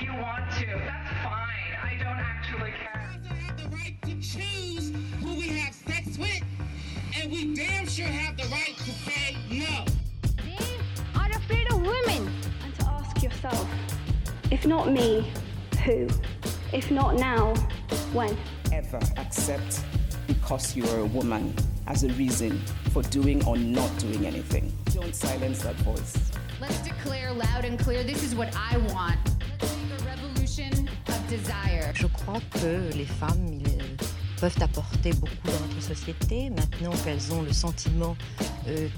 if you want to. That's fine. I don't actually care. We also have the right to choose who we have sex with, and we damn sure have the right to say no. They are afraid of women. And to ask yourself, if not me, who? If not now, when? Ever accept because you are a woman as a reason for doing or not doing anything. Don't silence that voice. Let's declare loud and clear, this is what I want. Let's make a revolution of desire. Je crois que les femmes peuvent apporter beaucoup dans notre société. Maintenant qu'elles ont le sentiment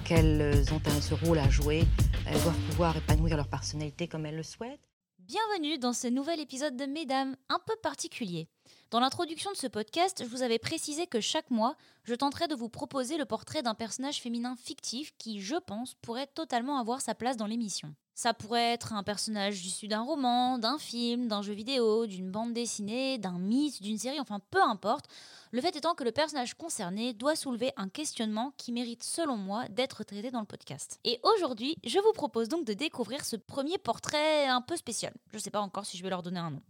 qu'elles ont ce rôle à jouer, elles doivent pouvoir épanouir leur personnalité comme elles le souhaitent. Bienvenue dans ce nouvel épisode de Mesdames, un peu particulier. Dans l'introduction de ce podcast, je vous avais précisé que chaque mois, je tenterais de vous proposer le portrait d'un personnage féminin fictif qui, je pense, pourrait totalement avoir sa place dans l'émission. Ça pourrait être un personnage issu d'un roman, d'un film, d'un jeu vidéo, d'une bande dessinée, d'un mythe, d'une série, enfin peu importe. Le fait étant que le personnage concerné doit soulever un questionnement qui mérite, selon moi, d'être traité dans le podcast. Et aujourd'hui, je vous propose donc de découvrir ce premier portrait un peu spécial. Je sais pas encore si je vais leur donner un nom.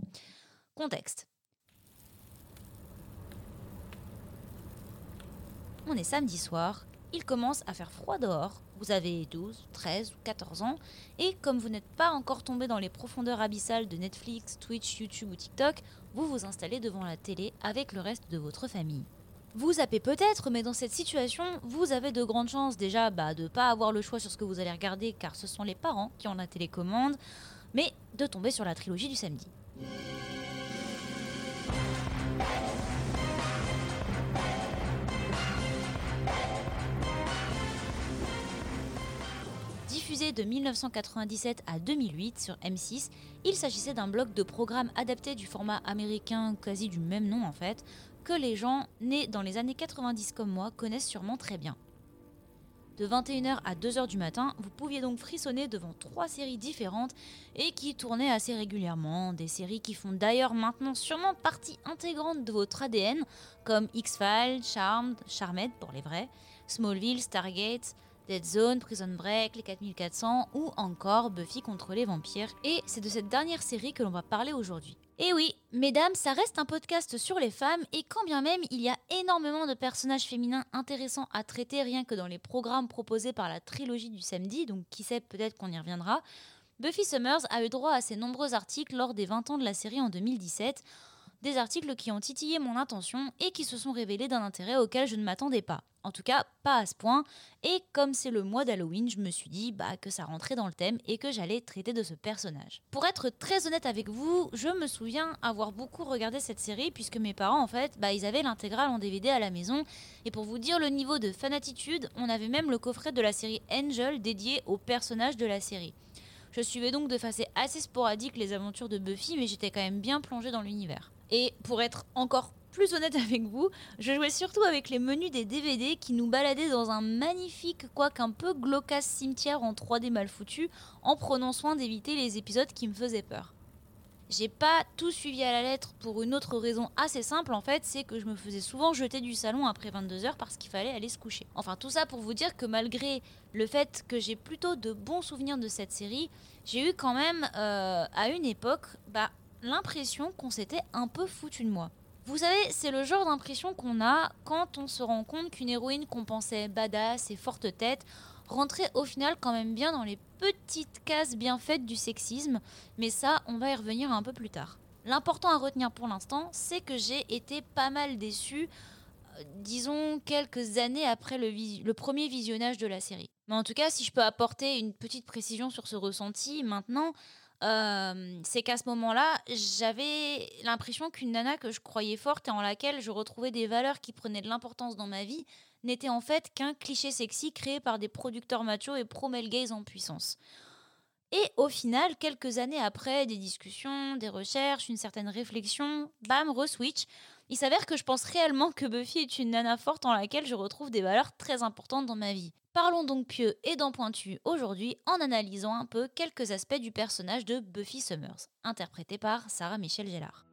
Contexte. On est samedi soir, il commence à faire froid dehors, vous avez 12, 13 ou 14 ans, et comme vous n'êtes pas encore tombé dans les profondeurs abyssales de Netflix, Twitch, YouTube ou TikTok, vous vous installez devant la télé avec le reste de votre famille. Vous zappez peut-être, mais dans cette situation, vous avez de grandes chances déjà de ne pas avoir le choix sur ce que vous allez regarder, car ce sont les parents qui ont la télécommande, mais de tomber sur la trilogie du samedi. Diffusé de 1997 à 2008 sur M6, il s'agissait d'un bloc de programmes adapté du format américain quasi du même nom en fait, que les gens nés dans les années 90 comme moi connaissent sûrement très bien. De 21h à 2h du matin, vous pouviez donc frissonner devant 3 séries différentes et qui tournaient assez régulièrement, des séries qui font d'ailleurs maintenant sûrement partie intégrante de votre ADN, comme X-Files, Charmed, Charmed pour les vrais, Smallville, Stargate, Dead Zone, Prison Break, Les 4400 ou encore Buffy contre les vampires. Et c'est de cette dernière série que l'on va parler aujourd'hui. Et oui, mesdames, ça reste un podcast sur les femmes et quand bien même il y a énormément de personnages féminins intéressants à traiter rien que dans les programmes proposés par la trilogie du samedi, donc qui sait, peut-être qu'on y reviendra, Buffy Summers a eu droit à ses nombreux articles lors des 20 ans de la série en 2017, des articles qui ont titillé mon attention et qui se sont révélés d'un intérêt auquel je ne m'attendais pas. En tout cas, pas à ce point. Et comme c'est le mois d'Halloween, je me suis dit que ça rentrait dans le thème et que j'allais traiter de ce personnage. Pour être très honnête avec vous, je me souviens avoir beaucoup regardé cette série puisque mes parents, en fait, ils avaient l'intégrale en DVD à la maison. Et pour vous dire le niveau de fanatitude, on avait même le coffret de la série Angel dédié au personnage de la série. Je suivais donc de façon assez sporadique les aventures de Buffy, mais j'étais quand même bien plongée dans l'univers. Et pour être encore plus honnête avec vous, je jouais surtout avec les menus des DVD qui nous baladaient dans un magnifique, quoique un peu glaucasse cimetière en 3D mal foutu, en prenant soin d'éviter les épisodes qui me faisaient peur. J'ai pas tout suivi à la lettre pour une autre raison assez simple en fait, c'est que je me faisais souvent jeter du salon après 22h parce qu'il fallait aller se coucher. Enfin tout ça pour vous dire que malgré le fait que j'ai plutôt de bons souvenirs de cette série, j'ai eu quand même à une époque l'impression qu'on s'était un peu foutu de moi. Vous savez, c'est le genre d'impression qu'on a quand on se rend compte qu'une héroïne qu'on pensait badass et forte tête rentrait au final quand même bien dans les petites cases bien faites du sexisme, mais ça, on va y revenir un peu plus tard. L'important à retenir pour l'instant, c'est que j'ai été pas mal déçue, disons quelques années après le premier visionnage de la série. Mais en tout cas, si je peux apporter une petite précision sur ce ressenti maintenant, c'est qu'à ce moment-là, j'avais l'impression qu'une nana que je croyais forte et en laquelle je retrouvais des valeurs qui prenaient de l'importance dans ma vie n'était en fait qu'un cliché sexy créé par des producteurs machos et pro-male gaze en puissance. Et au final, quelques années après, des discussions, des recherches, une certaine réflexion, bam, re-switch, il s'avère que je pense réellement que Buffy est une nana forte en laquelle je retrouve des valeurs très importantes dans ma vie. Parlons donc pieux et dents pointues aujourd'hui en analysant un peu quelques aspects du personnage de Buffy Summers, interprété par Sarah Michelle Gellar.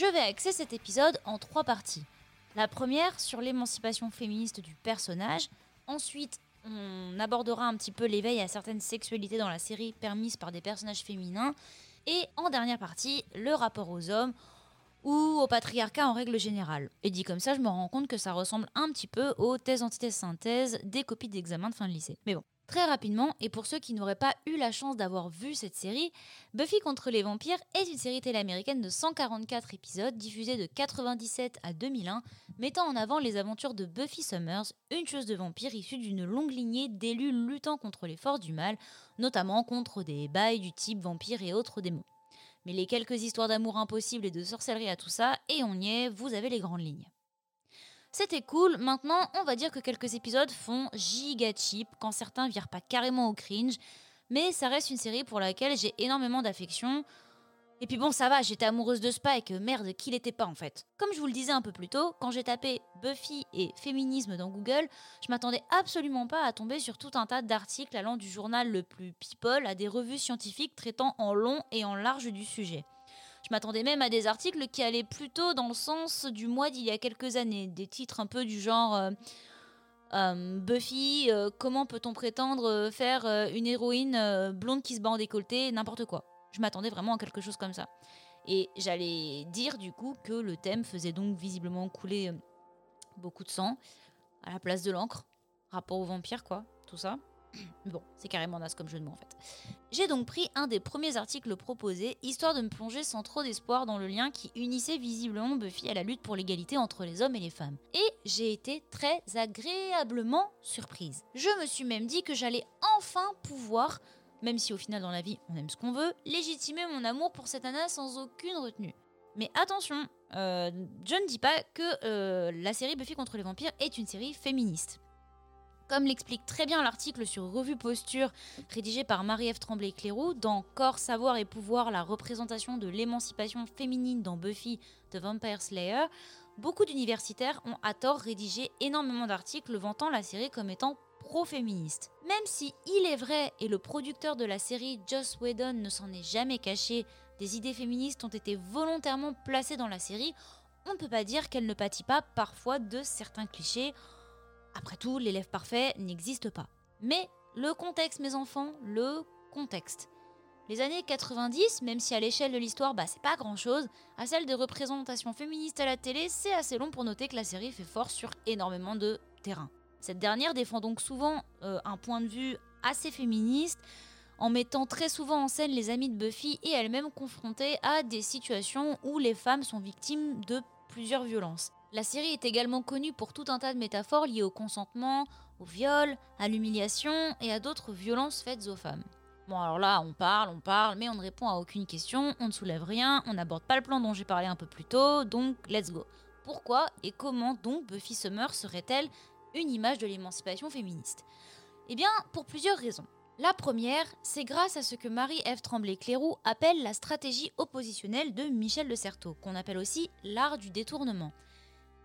je vais axer cet épisode en trois parties. La première sur l'émancipation féministe du personnage. Ensuite, on abordera un petit peu l'éveil à certaines sexualités dans la série permises par des personnages féminins. Et en dernière partie, le rapport aux hommes ou au patriarcat en règle générale. Et dit comme ça, je me rends compte que ça ressemble un petit peu aux thèses, antithèses, synthèses des copies d'examen de fin de lycée. Mais bon, très rapidement, et pour ceux qui n'auraient pas eu la chance d'avoir vu cette série, Buffy contre les vampires est une série télé américaine de 144 épisodes, diffusée de 1997 à 2001, mettant en avant les aventures de Buffy Summers, une tueuse de vampires issue d'une longue lignée d'élus luttant contre les forces du mal, notamment contre des bails du type vampire et autres démons. Mais les quelques histoires d'amour impossibles et de sorcellerie à tout ça, et on y est, vous avez les grandes lignes. C'était cool, maintenant on va dire que quelques épisodes font giga cheap, quand certains virent pas carrément au cringe, mais ça reste une série pour laquelle j'ai énormément d'affection. Et puis bon ça va, j'étais amoureuse de Spike, merde qui l'était pas en fait. Comme je vous le disais un peu plus tôt, quand j'ai tapé Buffy et féminisme dans Google, je m'attendais absolument pas à tomber sur tout un tas d'articles allant du journal le plus people à des revues scientifiques traitant en long et en large du sujet. Je m'attendais même à des articles qui allaient plutôt dans le sens du mois d'il y a quelques années, des titres un peu du genre Buffy, comment peut-on prétendre faire une héroïne blonde qui se bat en décolleté, n'importe quoi. Je m'attendais vraiment à quelque chose comme ça. Et j'allais dire du coup que le thème faisait donc visiblement couler beaucoup de sang à la place de l'encre, rapport aux vampires quoi, tout ça. Bon, c'est carrément naze comme jeu de mots en fait. J'ai donc pris un des premiers articles proposés, histoire de me plonger sans trop d'espoir dans le lien qui unissait visiblement Buffy à la lutte pour l'égalité entre les hommes et les femmes. Et j'ai été très agréablement surprise. Je me suis même dit que j'allais enfin pouvoir, même si au final dans la vie on aime ce qu'on veut, légitimer mon amour pour cette nana sans aucune retenue. Mais attention, je ne dis pas que la série Buffy contre les vampires est une série féministe. Comme l'explique très bien l'article sur Revue Posture, rédigé par Marie-Ève Tremblay-Clairoux, dans Corps, Savoir et Pouvoir, la représentation de l'émancipation féminine dans Buffy the Vampire Slayer, beaucoup d'universitaires ont à tort rédigé énormément d'articles vantant la série comme étant pro-féministe. Même si il est vrai, et le producteur de la série, Joss Whedon, ne s'en est jamais caché, des idées féministes ont été volontairement placées dans la série, on ne peut pas dire qu'elle ne pâtit pas parfois de certains clichés. Après tout, l'élève parfait n'existe pas. Mais le contexte, mes enfants, le contexte. Les années 90, même si à l'échelle de l'histoire, c'est pas grand-chose, à celle des représentations féministes à la télé, c'est assez long pour noter que la série fait force sur énormément de terrain. Cette dernière défend donc souvent un point de vue assez féministe, en mettant très souvent en scène les amies de Buffy et elle-même confrontée à des situations où les femmes sont victimes de plusieurs violences. La série est également connue pour tout un tas de métaphores liées au consentement, au viol, à l'humiliation et à d'autres violences faites aux femmes. Bon alors là, on parle, mais on ne répond à aucune question, on ne soulève rien, on n'aborde pas le plan dont j'ai parlé un peu plus tôt, donc let's go. Pourquoi et comment donc Buffy Summers serait-elle une image de l'émancipation féministe ? Eh bien, pour plusieurs raisons. La première, c'est grâce à ce que Marie-Ève Tremblay-Clairoux appelle la stratégie oppositionnelle de Michel de Certeau, qu'on appelle aussi l'art du détournement.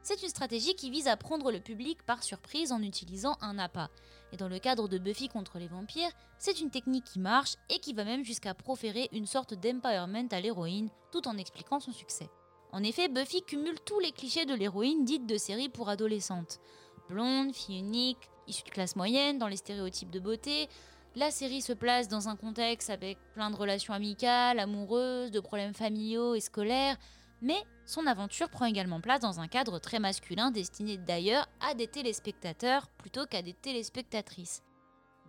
C'est une stratégie qui vise à prendre le public par surprise en utilisant un appât. Et dans le cadre de Buffy contre les vampires, c'est une technique qui marche et qui va même jusqu'à proférer une sorte d'empowerment à l'héroïne, tout en expliquant son succès. En effet, Buffy cumule tous les clichés de l'héroïne dite de série pour adolescentes. Blonde, fille unique, issue de classe moyenne, dans les stéréotypes de beauté, la série se place dans un contexte avec plein de relations amicales, amoureuses, de problèmes familiaux et scolaires, mais son aventure prend également place dans un cadre très masculin destiné d'ailleurs à des téléspectateurs plutôt qu'à des téléspectatrices.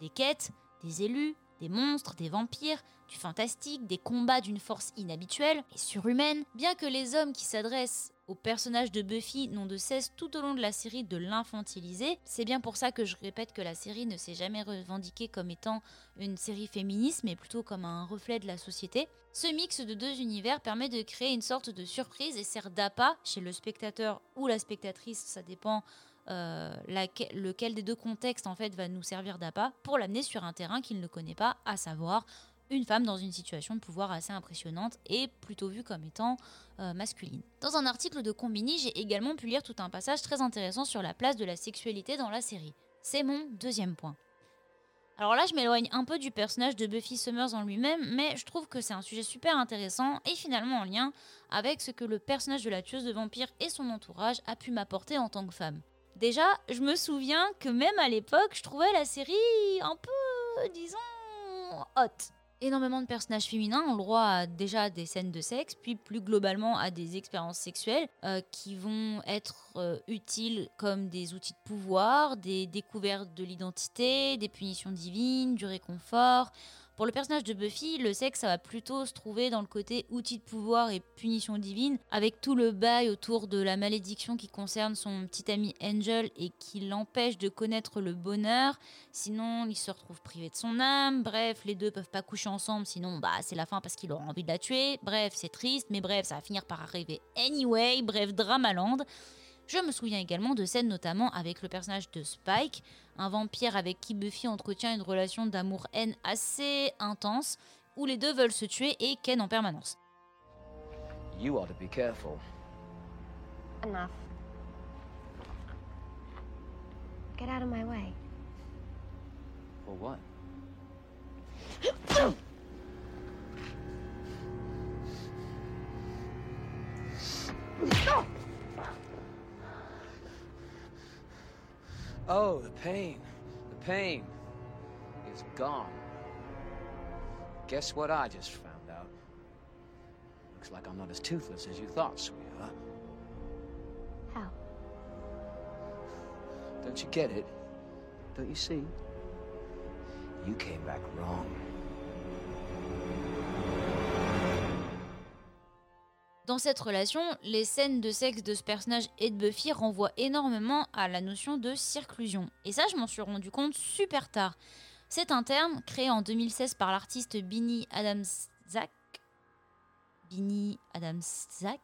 Des quêtes, des élus, des monstres, des vampires, du fantastique, des combats d'une force inhabituelle et surhumaine. Bien que les hommes qui s'adressent aux personnages de Buffy n'ont de cesse tout au long de la série de l'infantiliser, c'est bien pour ça que je répète que la série ne s'est jamais revendiquée comme étant une série féministe, mais plutôt comme un reflet de la société. Ce mix de deux univers permet de créer une sorte de surprise et sert d'appât chez le spectateur ou la spectatrice, ça dépend lequel des deux contextes en fait va nous servir d'appât, pour l'amener sur un terrain qu'il ne connaît pas, à savoir une femme dans une situation de pouvoir assez impressionnante et plutôt vue comme étant masculine. Dans un article de Combini, j'ai également pu lire tout un passage très intéressant sur la place de la sexualité dans la série. C'est mon deuxième point. Alors là, je m'éloigne un peu du personnage de Buffy Summers en lui-même, mais je trouve que c'est un sujet super intéressant et finalement en lien avec ce que le personnage de la tueuse de vampires et son entourage a pu m'apporter en tant que femme. Déjà, je me souviens que même à l'époque, je trouvais la série un peu, disons, hot. Énormément de personnages féminins ont le droit à déjà des scènes de sexe, puis plus globalement à des expériences sexuelles qui vont être utiles comme des outils de pouvoir, des découvertes de l'identité, des punitions divines, du réconfort. Pour le personnage de Buffy, le sexe, ça va plutôt se trouver dans le côté outils de pouvoir et punitions divines, avec tout le bail autour de la malédiction qui concerne son petit ami Angel et qui l'empêche de connaître le bonheur, sinon il se retrouve privé de son âme, bref, les deux peuvent pas coucher ensemble, sinon bah c'est la fin parce qu'il aura envie de la tuer, bref, c'est triste, mais bref, ça va finir par arriver anyway, bref, Dramaland. Je me souviens également de scènes notamment avec le personnage de Spike, un vampire avec qui Buffy entretient une relation d'amour-haine assez intense, où les deux veulent se tuer et ken en permanence. You ought to be careful. Enough. Get out of my way. For what? Oh, the pain is gone. Guess what I just found out? Looks like I'm not as toothless as you thought, sweetheart. How? Don't you get it? Don't you see? You came back wrong. Dans cette relation, les scènes de sexe de ce personnage et de Buffy renvoient énormément à la notion de circlusion. Et ça, je m'en suis rendu compte super tard. C'est un terme créé en 2016 par l'artiste Binnie Adams-Zack. Binnie Adams-Zack.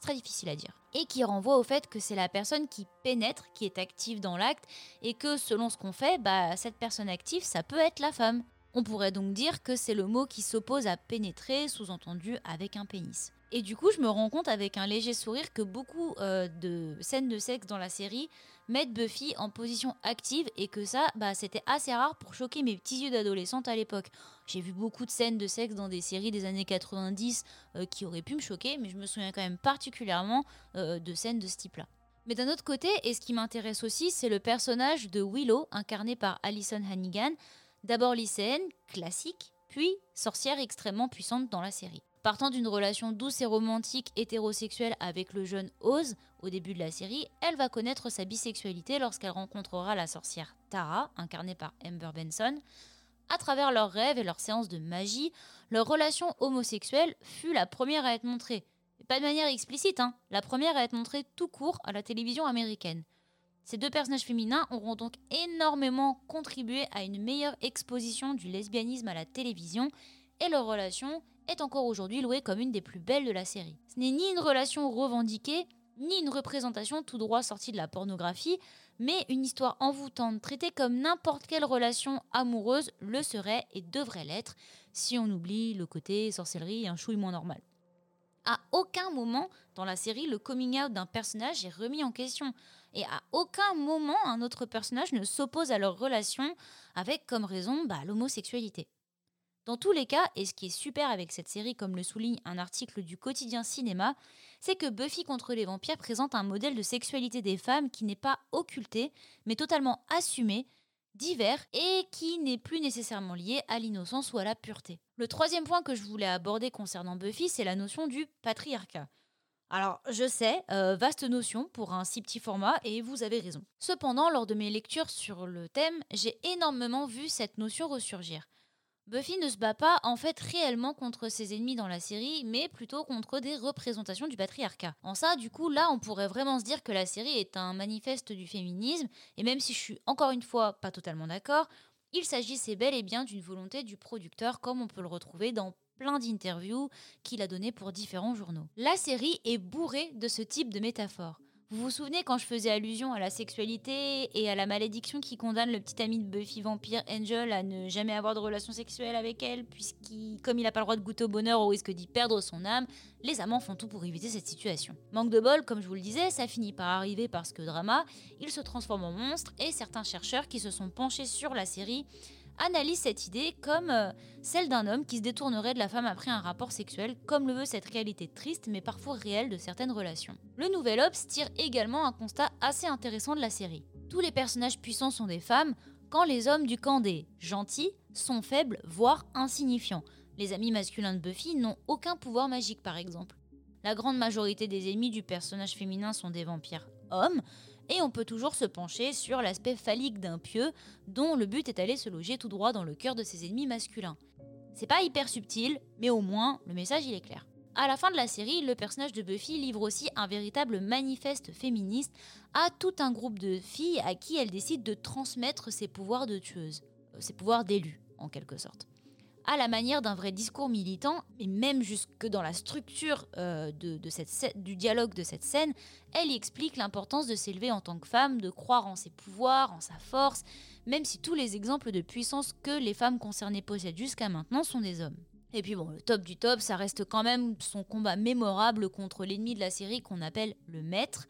Très difficile à dire. Et qui renvoie au fait que c'est la personne qui pénètre, qui est active dans l'acte, et que selon ce qu'on fait, bah, cette personne active, ça peut être la femme. On pourrait donc dire que c'est le mot qui s'oppose à pénétrer, sous-entendu avec un pénis. Et du coup, je me rends compte avec un léger sourire que beaucoup de scènes de sexe dans la série mettent Buffy en position active et que ça, bah, c'était assez rare pour choquer mes petits yeux d'adolescente à l'époque. J'ai vu beaucoup de scènes de sexe dans des séries des années 90 qui auraient pu me choquer, mais je me souviens quand même particulièrement de scènes de ce type-là. Mais d'un autre côté, et ce qui m'intéresse aussi, c'est le personnage de Willow, incarné par Alison Hannigan, d'abord lycéenne, classique, puis sorcière extrêmement puissante dans la série. Partant d'une relation douce et romantique hétérosexuelle avec le jeune Oz au début de la série, elle va connaître sa bisexualité lorsqu'elle rencontrera la sorcière Tara, incarnée par Amber Benson. À travers leurs rêves et leurs séances de magie, leur relation homosexuelle fut la première à être montrée. Et pas de manière explicite, hein, la première à être montrée tout court à la télévision américaine. Ces deux personnages féminins auront donc énormément contribué à une meilleure exposition du lesbianisme à la télévision et leur relation est encore aujourd'hui louée comme une des plus belles de la série. Ce n'est ni une relation revendiquée, ni une représentation tout droit sortie de la pornographie, mais une histoire envoûtante, traitée comme n'importe quelle relation amoureuse le serait et devrait l'être, si on oublie le côté sorcellerie et un chouille moins normal. À aucun moment dans la série, le coming out d'un personnage est remis en question, et à aucun moment un autre personnage ne s'oppose à leur relation, avec comme raison l'homosexualité. Dans tous les cas, et ce qui est super avec cette série, comme le souligne un article du quotidien Cinéma, c'est que Buffy contre les vampires présente un modèle de sexualité des femmes qui n'est pas occulté, mais totalement assumé, divers, et qui n'est plus nécessairement lié à l'innocence ou à la pureté. Le troisième point que je voulais aborder concernant Buffy, c'est la notion du patriarcat. Alors, je sais, vaste notion pour un si petit format, et vous avez raison. Cependant, lors de mes lectures sur le thème, j'ai énormément vu cette notion ressurgir. Buffy ne se bat pas en fait réellement contre ses ennemis dans la série, mais plutôt contre des représentations du patriarcat. En ça, du coup, là, on pourrait vraiment se dire que la série est un manifeste du féminisme, et même si je suis encore une fois pas totalement d'accord, il s'agissait bel et bien d'une volonté du producteur, comme on peut le retrouver dans plein d'interviews qu'il a données pour différents journaux. La série est bourrée de ce type de métaphores. Vous vous souvenez quand je faisais allusion à la sexualité et à la malédiction qui condamne le petit ami de Buffy vampire Angel à ne jamais avoir de relation sexuelle avec elle, puisqu'il, comme il n'a pas le droit de goûter au bonheur au risque d'y perdre son âme, les amants font tout pour éviter cette situation. Manque de bol, comme je vous le disais, ça finit par arriver parce que drama, il se transforme en monstre et certains chercheurs qui se sont penchés sur la série analyse cette idée comme celle d'un homme qui se détournerait de la femme après un rapport sexuel, comme le veut cette réalité triste mais parfois réelle de certaines relations. Le Nouvel Obs tire également un constat assez intéressant de la série. Tous les personnages puissants sont des femmes, quand les hommes du camp des gentils sont faibles, voire insignifiants. Les amis masculins de Buffy n'ont aucun pouvoir magique par exemple. La grande majorité des ennemis du personnage féminin sont des vampires hommes, et on peut toujours se pencher sur l'aspect phallique d'un pieu dont le but est d'aller se loger tout droit dans le cœur de ses ennemis masculins. C'est pas hyper subtil, mais au moins, le message il est clair. À la fin de la série, le personnage de Buffy livre aussi un véritable manifeste féministe à tout un groupe de filles à qui elle décide de transmettre ses pouvoirs de tueuse, ses pouvoirs d'élu en quelque sorte. À la manière d'un vrai discours militant, et même jusque dans la structure du dialogue de cette scène, elle y explique l'importance de s'élever en tant que femme, de croire en ses pouvoirs, en sa force, même si tous les exemples de puissance que les femmes concernées possèdent jusqu'à maintenant sont des hommes. Et puis bon, le top du top, ça reste quand même son combat mémorable contre l'ennemi de la série qu'on appelle le maître,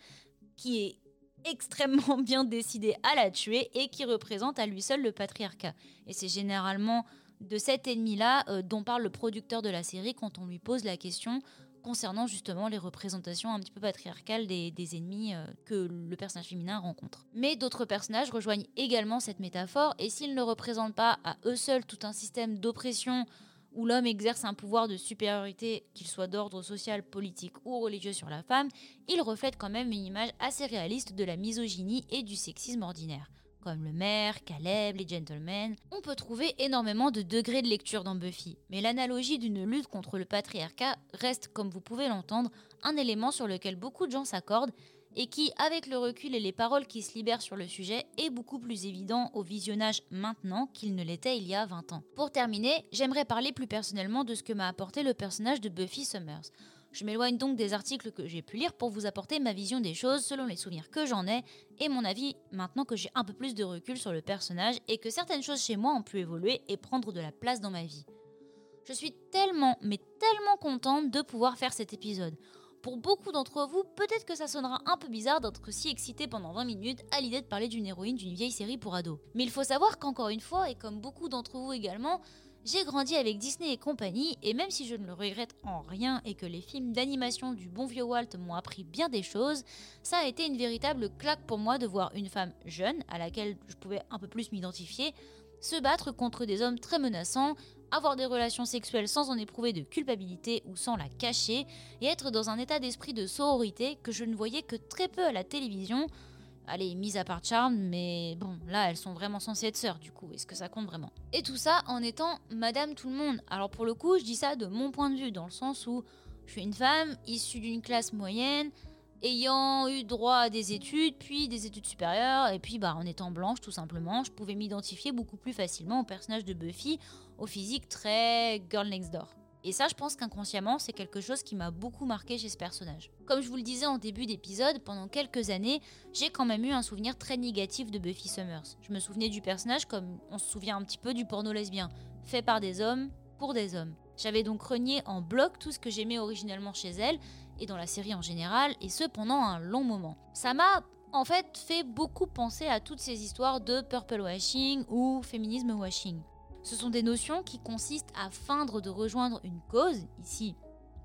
qui est extrêmement bien décidé à la tuer et qui représente à lui seul le patriarcat. Et c'est généralement de cet ennemi-là dont parle le producteur de la série quand on lui pose la question concernant justement les représentations un petit peu patriarcales des ennemis que le personnage féminin rencontre. Mais d'autres personnages rejoignent également cette métaphore et s'ils ne représentent pas à eux seuls tout un système d'oppression où l'homme exerce un pouvoir de supériorité, qu'il soit d'ordre social, politique ou religieux sur la femme, ils reflètent quand même une image assez réaliste de la misogynie et du sexisme ordinaire, comme le maire, Caleb, les gentlemen. On peut trouver énormément de degrés de lecture dans Buffy, mais l'analogie d'une lutte contre le patriarcat reste, comme vous pouvez l'entendre, un élément sur lequel beaucoup de gens s'accordent et qui, avec le recul et les paroles qui se libèrent sur le sujet, est beaucoup plus évident au visionnage maintenant qu'il ne l'était il y a 20 ans. Pour terminer, j'aimerais parler plus personnellement de ce que m'a apporté le personnage de Buffy Summers. Je m'éloigne donc des articles que j'ai pu lire pour vous apporter ma vision des choses selon les souvenirs que j'en ai et mon avis maintenant que j'ai un peu plus de recul sur le personnage et que certaines choses chez moi ont pu évoluer et prendre de la place dans ma vie. Je suis tellement, mais tellement contente de pouvoir faire cet épisode. Pour beaucoup d'entre vous, peut-être que ça sonnera un peu bizarre d'être si excité pendant 20 minutes à l'idée de parler d'une héroïne d'une vieille série pour ados. Mais il faut savoir qu'encore une fois, et comme beaucoup d'entre vous également, j'ai grandi avec Disney et compagnie, et même si je ne le regrette en rien et que les films d'animation du bon vieux Walt m'ont appris bien des choses, ça a été une véritable claque pour moi de voir une femme jeune, à laquelle je pouvais un peu plus m'identifier, se battre contre des hommes très menaçants, avoir des relations sexuelles sans en éprouver de culpabilité ou sans la cacher, et être dans un état d'esprit de sororité que je ne voyais que très peu à la télévision. Allez, mise à part Charmed, mais bon, là, elles sont vraiment censées être sœurs, du coup, est-ce que ça compte vraiment? Et tout ça en étant Madame Tout-le-Monde. Alors pour le coup, je dis ça de mon point de vue, dans le sens où je suis une femme issue d'une classe moyenne, ayant eu droit à des études, puis des études supérieures, et puis bah, en étant blanche, tout simplement, je pouvais m'identifier beaucoup plus facilement au personnage de Buffy, au physique très girl next door. Et ça, je pense qu'inconsciemment, c'est quelque chose qui m'a beaucoup marqué chez ce personnage. Comme je vous le disais en début d'épisode, pendant quelques années, j'ai quand même eu un souvenir très négatif de Buffy Summers. Je me souvenais du personnage comme on se souvient un petit peu du porno lesbien, fait par des hommes, pour des hommes. J'avais donc renié en bloc tout ce que j'aimais originellement chez elle, et dans la série en général, et ce pendant un long moment. Ça m'a en fait beaucoup penser à toutes ces histoires de purple washing ou féminisme washing. Ce sont des notions qui consistent à feindre de rejoindre une cause, ici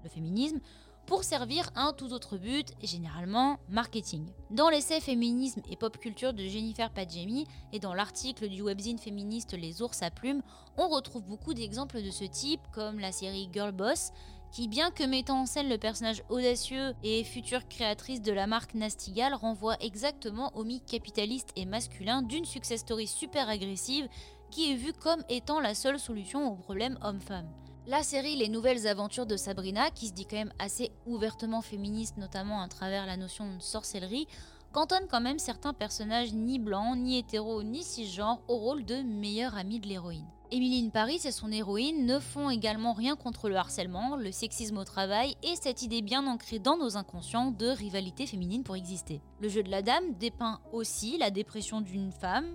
le féminisme, pour servir un tout autre but, généralement marketing. Dans l'essai Féminisme et pop culture de Jennifer Padjemi et dans l'article du webzine féministe Les ours à plumes, on retrouve beaucoup d'exemples de ce type, comme la série Girlboss, qui, bien que mettant en scène le personnage audacieux et future créatrice de la marque Nastigal, renvoie exactement au mythe capitaliste et masculin d'une success story super agressive qui est vue comme étant la seule solution au problème homme-femme. La série Les Nouvelles Aventures de Sabrina, qui se dit quand même assez ouvertement féministe, notamment à travers la notion de sorcellerie, cantonne quand même certains personnages ni blancs, ni hétéros, ni cisgenres au rôle de meilleurs amis de l'héroïne. Emily Paris et son héroïne ne font également rien contre le harcèlement, le sexisme au travail et cette idée bien ancrée dans nos inconscients de rivalité féminine pour exister. Le jeu de la dame dépeint aussi la dépression d'une femme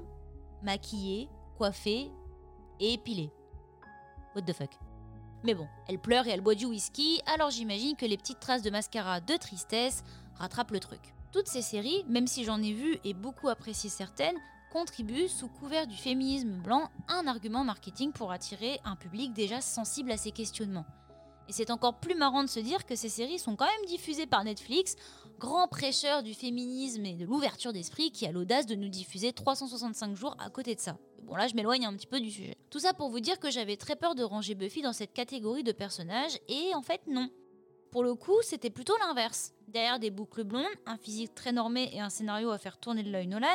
maquillée, coiffée et épilée. What the fuck ? Mais bon, elle pleure et elle boit du whisky, alors j'imagine que les petites traces de mascara de tristesse rattrapent le truc. Toutes ces séries, même si j'en ai vu et beaucoup apprécié certaines, contribuent sous couvert du féminisme blanc un argument marketing pour attirer un public déjà sensible à ces questionnements. Et c'est encore plus marrant de se dire que ces séries sont quand même diffusées par Netflix, grand prêcheur du féminisme et de l'ouverture d'esprit qui a l'audace de nous diffuser 365 jours à côté de ça. Bon là je m'éloigne un petit peu du sujet. Tout ça pour vous dire que j'avais très peur de ranger Buffy dans cette catégorie de personnages et en fait non. Pour le coup, c'était plutôt l'inverse. Derrière des boucles blondes, un physique très normé et un scénario à faire tourner de l'œil Nolan,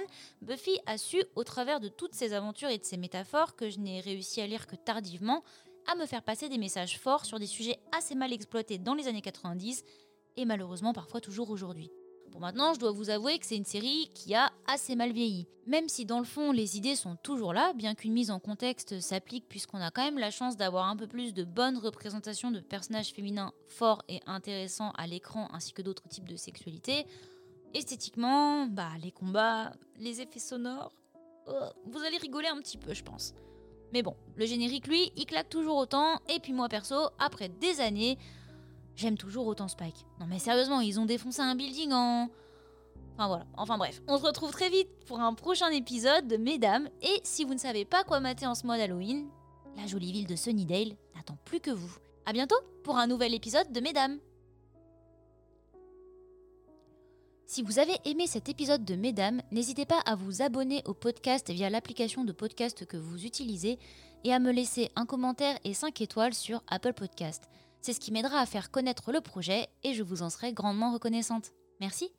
Buffy a su, au travers de toutes ses aventures et de ses métaphores que je n'ai réussi à lire que tardivement, à me faire passer des messages forts sur des sujets assez mal exploités dans les années 90 et malheureusement parfois toujours aujourd'hui. Pour maintenant, je dois vous avouer que c'est une série qui a assez mal vieilli. Même si dans le fond, les idées sont toujours là, bien qu'une mise en contexte s'applique puisqu'on a quand même la chance d'avoir un peu plus de bonnes représentations de personnages féminins forts et intéressants à l'écran ainsi que d'autres types de sexualité. Esthétiquement, les combats, les effets sonores, vous allez rigoler un petit peu je pense. Mais bon, le générique lui, il claque toujours autant et puis moi perso, après des années, j'aime toujours autant Spike. Non mais sérieusement, ils ont défoncé un building en... Enfin bref. On se retrouve très vite pour un prochain épisode de Mesdames. Et si vous ne savez pas quoi mater en ce mois d'Halloween, la jolie ville de Sunnydale n'attend plus que vous. A bientôt pour un nouvel épisode de Mesdames. Si vous avez aimé cet épisode de Mesdames, n'hésitez pas à vous abonner au podcast via l'application de podcast que vous utilisez et à me laisser un commentaire et 5 étoiles sur Apple Podcast. C'est ce qui m'aidera à faire connaître le projet et je vous en serai grandement reconnaissante. Merci.